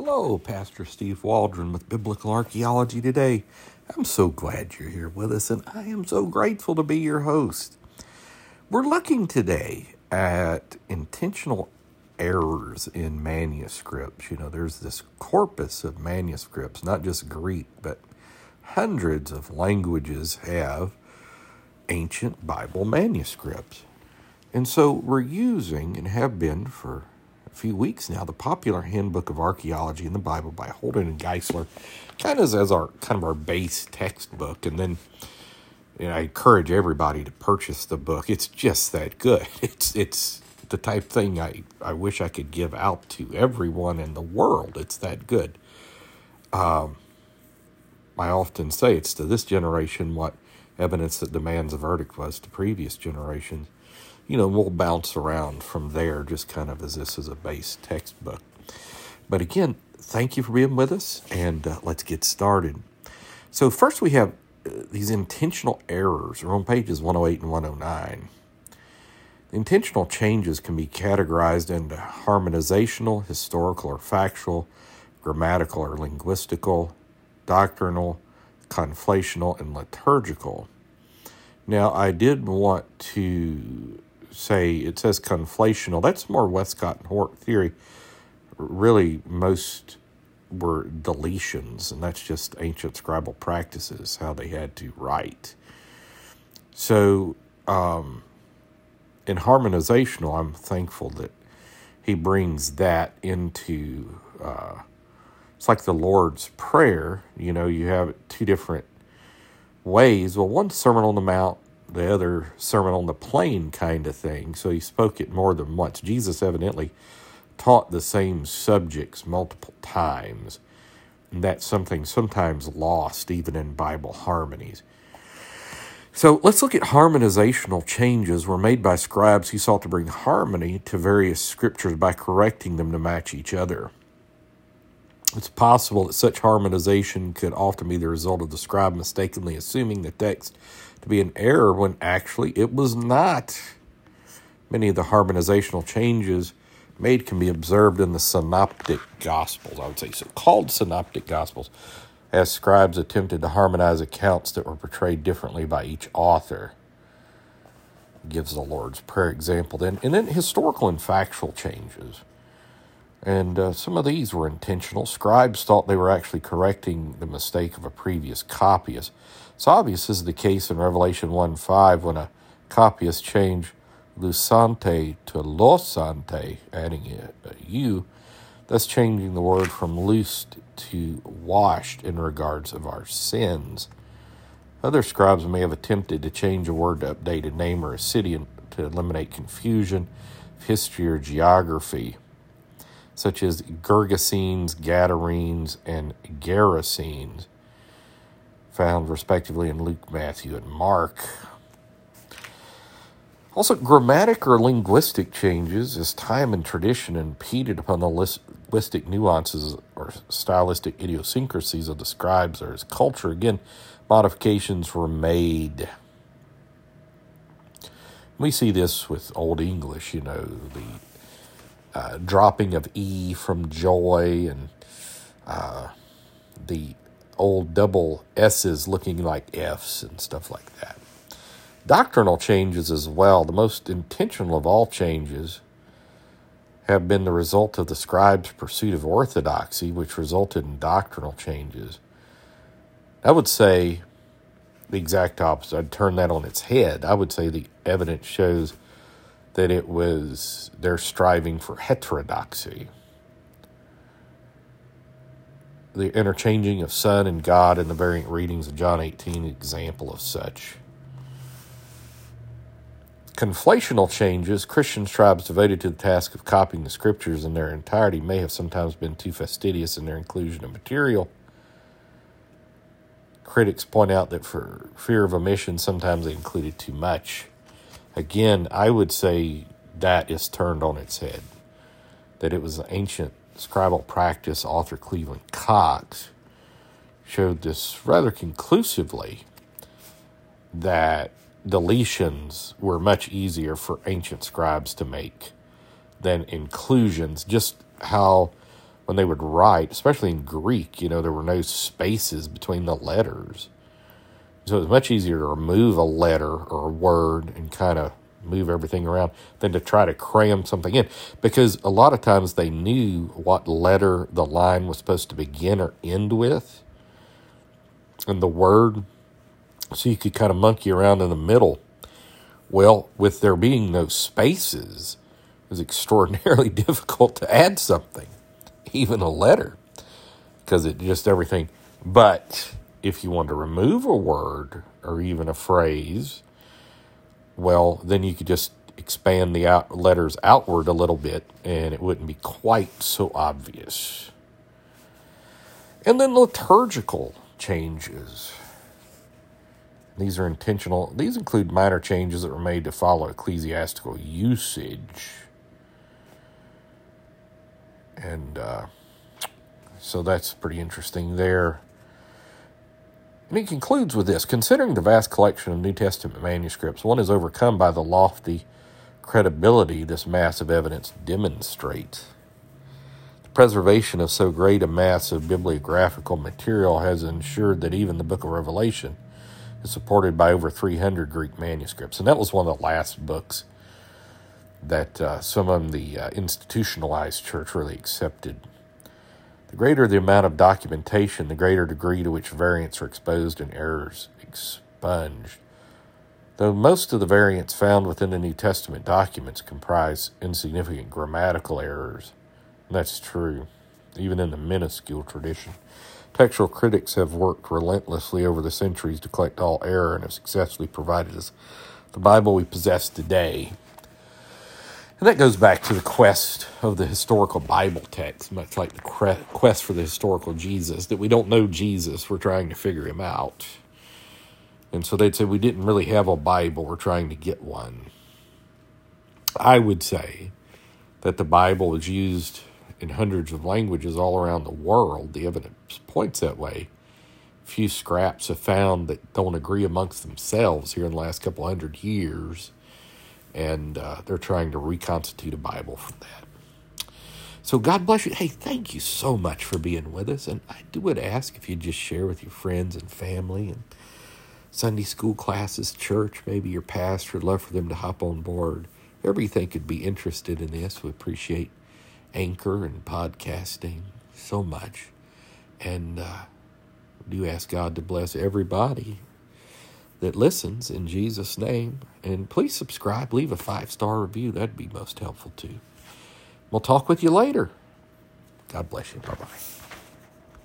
Hello, Pastor Steve Waldron with Biblical Archaeology Today. I'm so glad you're here with us, and I am so grateful to be your host. We're looking today at intentional errors in manuscripts. You know, there's this corpus of manuscripts, not just Greek, but hundreds of languages have ancient Bible manuscripts. And so we're using, and have been for few weeks now, the popular handbook of archaeology in the Bible by Holden and Geisler, kind of as our base textbook. And then, you know, I encourage everybody to purchase the book. It's just that good. It's the type of thing I wish I could give out to everyone in the world. It's that good. I often say it's to this generation what Evidence That Demands a Verdict was to previous generations. You know, we'll bounce around from there just kind of as this is a base textbook. But again, thank you for being with us, and let's get started. So first we have these intentional errors. They're on pages 108 and 109. The intentional changes can be categorized into harmonizational, historical or factual, grammatical or linguistical, doctrinal, conflational, and liturgical. Now, I did want to say it says conflational. That's more Westcott and Hort theory. Really, most were deletions, and that's just ancient scribal practices, how they had to write. So, in harmonizational, I'm thankful that he brings that into, it's like the Lord's Prayer. You know, you have two different ways. Well, one Sermon on the Mount, the other Sermon on the Plain kind of thing. So he spoke it more than once. Jesus evidently taught the same subjects multiple times. And that's something sometimes lost even in Bible harmonies. So let's look at harmonizational changes were made by scribes who sought to bring harmony to various scriptures by correcting them to match each other. It's possible that such harmonization could often be the result of the scribe mistakenly assuming the text to be an error when actually it was not. Many of the harmonizational changes made can be observed in the Synoptic Gospels, I would say, so-called Synoptic Gospels, as scribes attempted to harmonize accounts that were portrayed differently by each author. It gives the Lord's Prayer example then. And then historical and factual changes. And some of these were intentional. Scribes thought they were actually correcting the mistake of a previous copyist. It's obvious is the case in Revelation 1:5 when a copyist changed Lucante to Losante, adding a U, thus changing the word from loosed to washed in regards of our sins. Other scribes may have attempted to change a word to update a name or a city to eliminate confusion of history or geography, such as Gergesenes, Gadarenes, and Gerasenes, found respectively in Luke, Matthew, and Mark. Also, grammatic or linguistic changes as time and tradition impeded upon the linguistic nuances or stylistic idiosyncrasies of the scribes or his culture. Again, modifications were made. We see this with Old English, you know, the dropping of E from joy, and the old double S's looking like F's and stuff like that. Doctrinal changes as well. The most intentional of all changes have been the result of the scribes' pursuit of orthodoxy, which resulted in doctrinal changes. I would say the exact opposite. I'd turn that on its head. I would say the evidence shows that it was their striving for heterodoxy. The interchanging of Son and God in the variant readings of John 18, example of such. Conflational changes. Christian tribes devoted to the task of copying the scriptures in their entirety may have sometimes been too fastidious in their inclusion of material. Critics point out that for fear of omission, sometimes they included too much. Again, I would say that is turned on its head, that it was an ancient scribal practice. Author Cleveland Cox showed this rather conclusively, that deletions were much easier for ancient scribes to make than inclusions, just how when they would write, especially in Greek, you know, there were no spaces between the letters. So it was much easier to remove a letter or a word and kind of move everything around than to try to cram something in, because a lot of times they knew what letter the line was supposed to begin or end with and the word, so you could kind of monkey around in the middle. Well, with there being no spaces, it was extraordinarily difficult to add something, even a letter, because it just everything. But if you wanted to remove a word or even a phrase, well, then you could just expand the letters outward a little bit, and it wouldn't be quite so obvious. And then liturgical changes. These are intentional. These include minor changes that were made to follow ecclesiastical usage. And so that's pretty interesting there. And he concludes with this: considering the vast collection of New Testament manuscripts, one is overcome by the lofty credibility this mass of evidence demonstrates. The preservation of so great a mass of bibliographical material has ensured that even the book of Revelation is supported by over 300 Greek manuscripts. And that was one of the last books that some of the institutionalized church really accepted. The greater the amount of documentation, the greater degree to which variants are exposed and errors expunged. Though most of the variants found within the New Testament documents comprise insignificant grammatical errors, and that's true, even in the minuscule tradition. Textual critics have worked relentlessly over the centuries to collect all error and have successfully provided us the Bible we possess today. And that goes back to the quest of the historical Bible text, much like the quest for the historical Jesus, that we don't know Jesus, we're trying to figure him out. And so they'd say, we didn't really have a Bible, we're trying to get one. I would say that the Bible is used in hundreds of languages all around the world. The evidence points that way. Few scraps have found that don't agree amongst themselves here in the last couple hundred years. And they're trying to reconstitute a Bible from that. So God bless you. Hey, thank you so much for being with us. And I do would ask if you'd just share with your friends and family and Sunday school classes, church, maybe your pastor. I'd love for them to hop on board. Whoever you think could be interested in this, we appreciate Anchor and podcasting so much. And do ask God to bless everybody that listens, in Jesus' name. And please subscribe, leave a 5-star review. That'd be most helpful too. We'll talk with you later. God bless you. Bye-bye.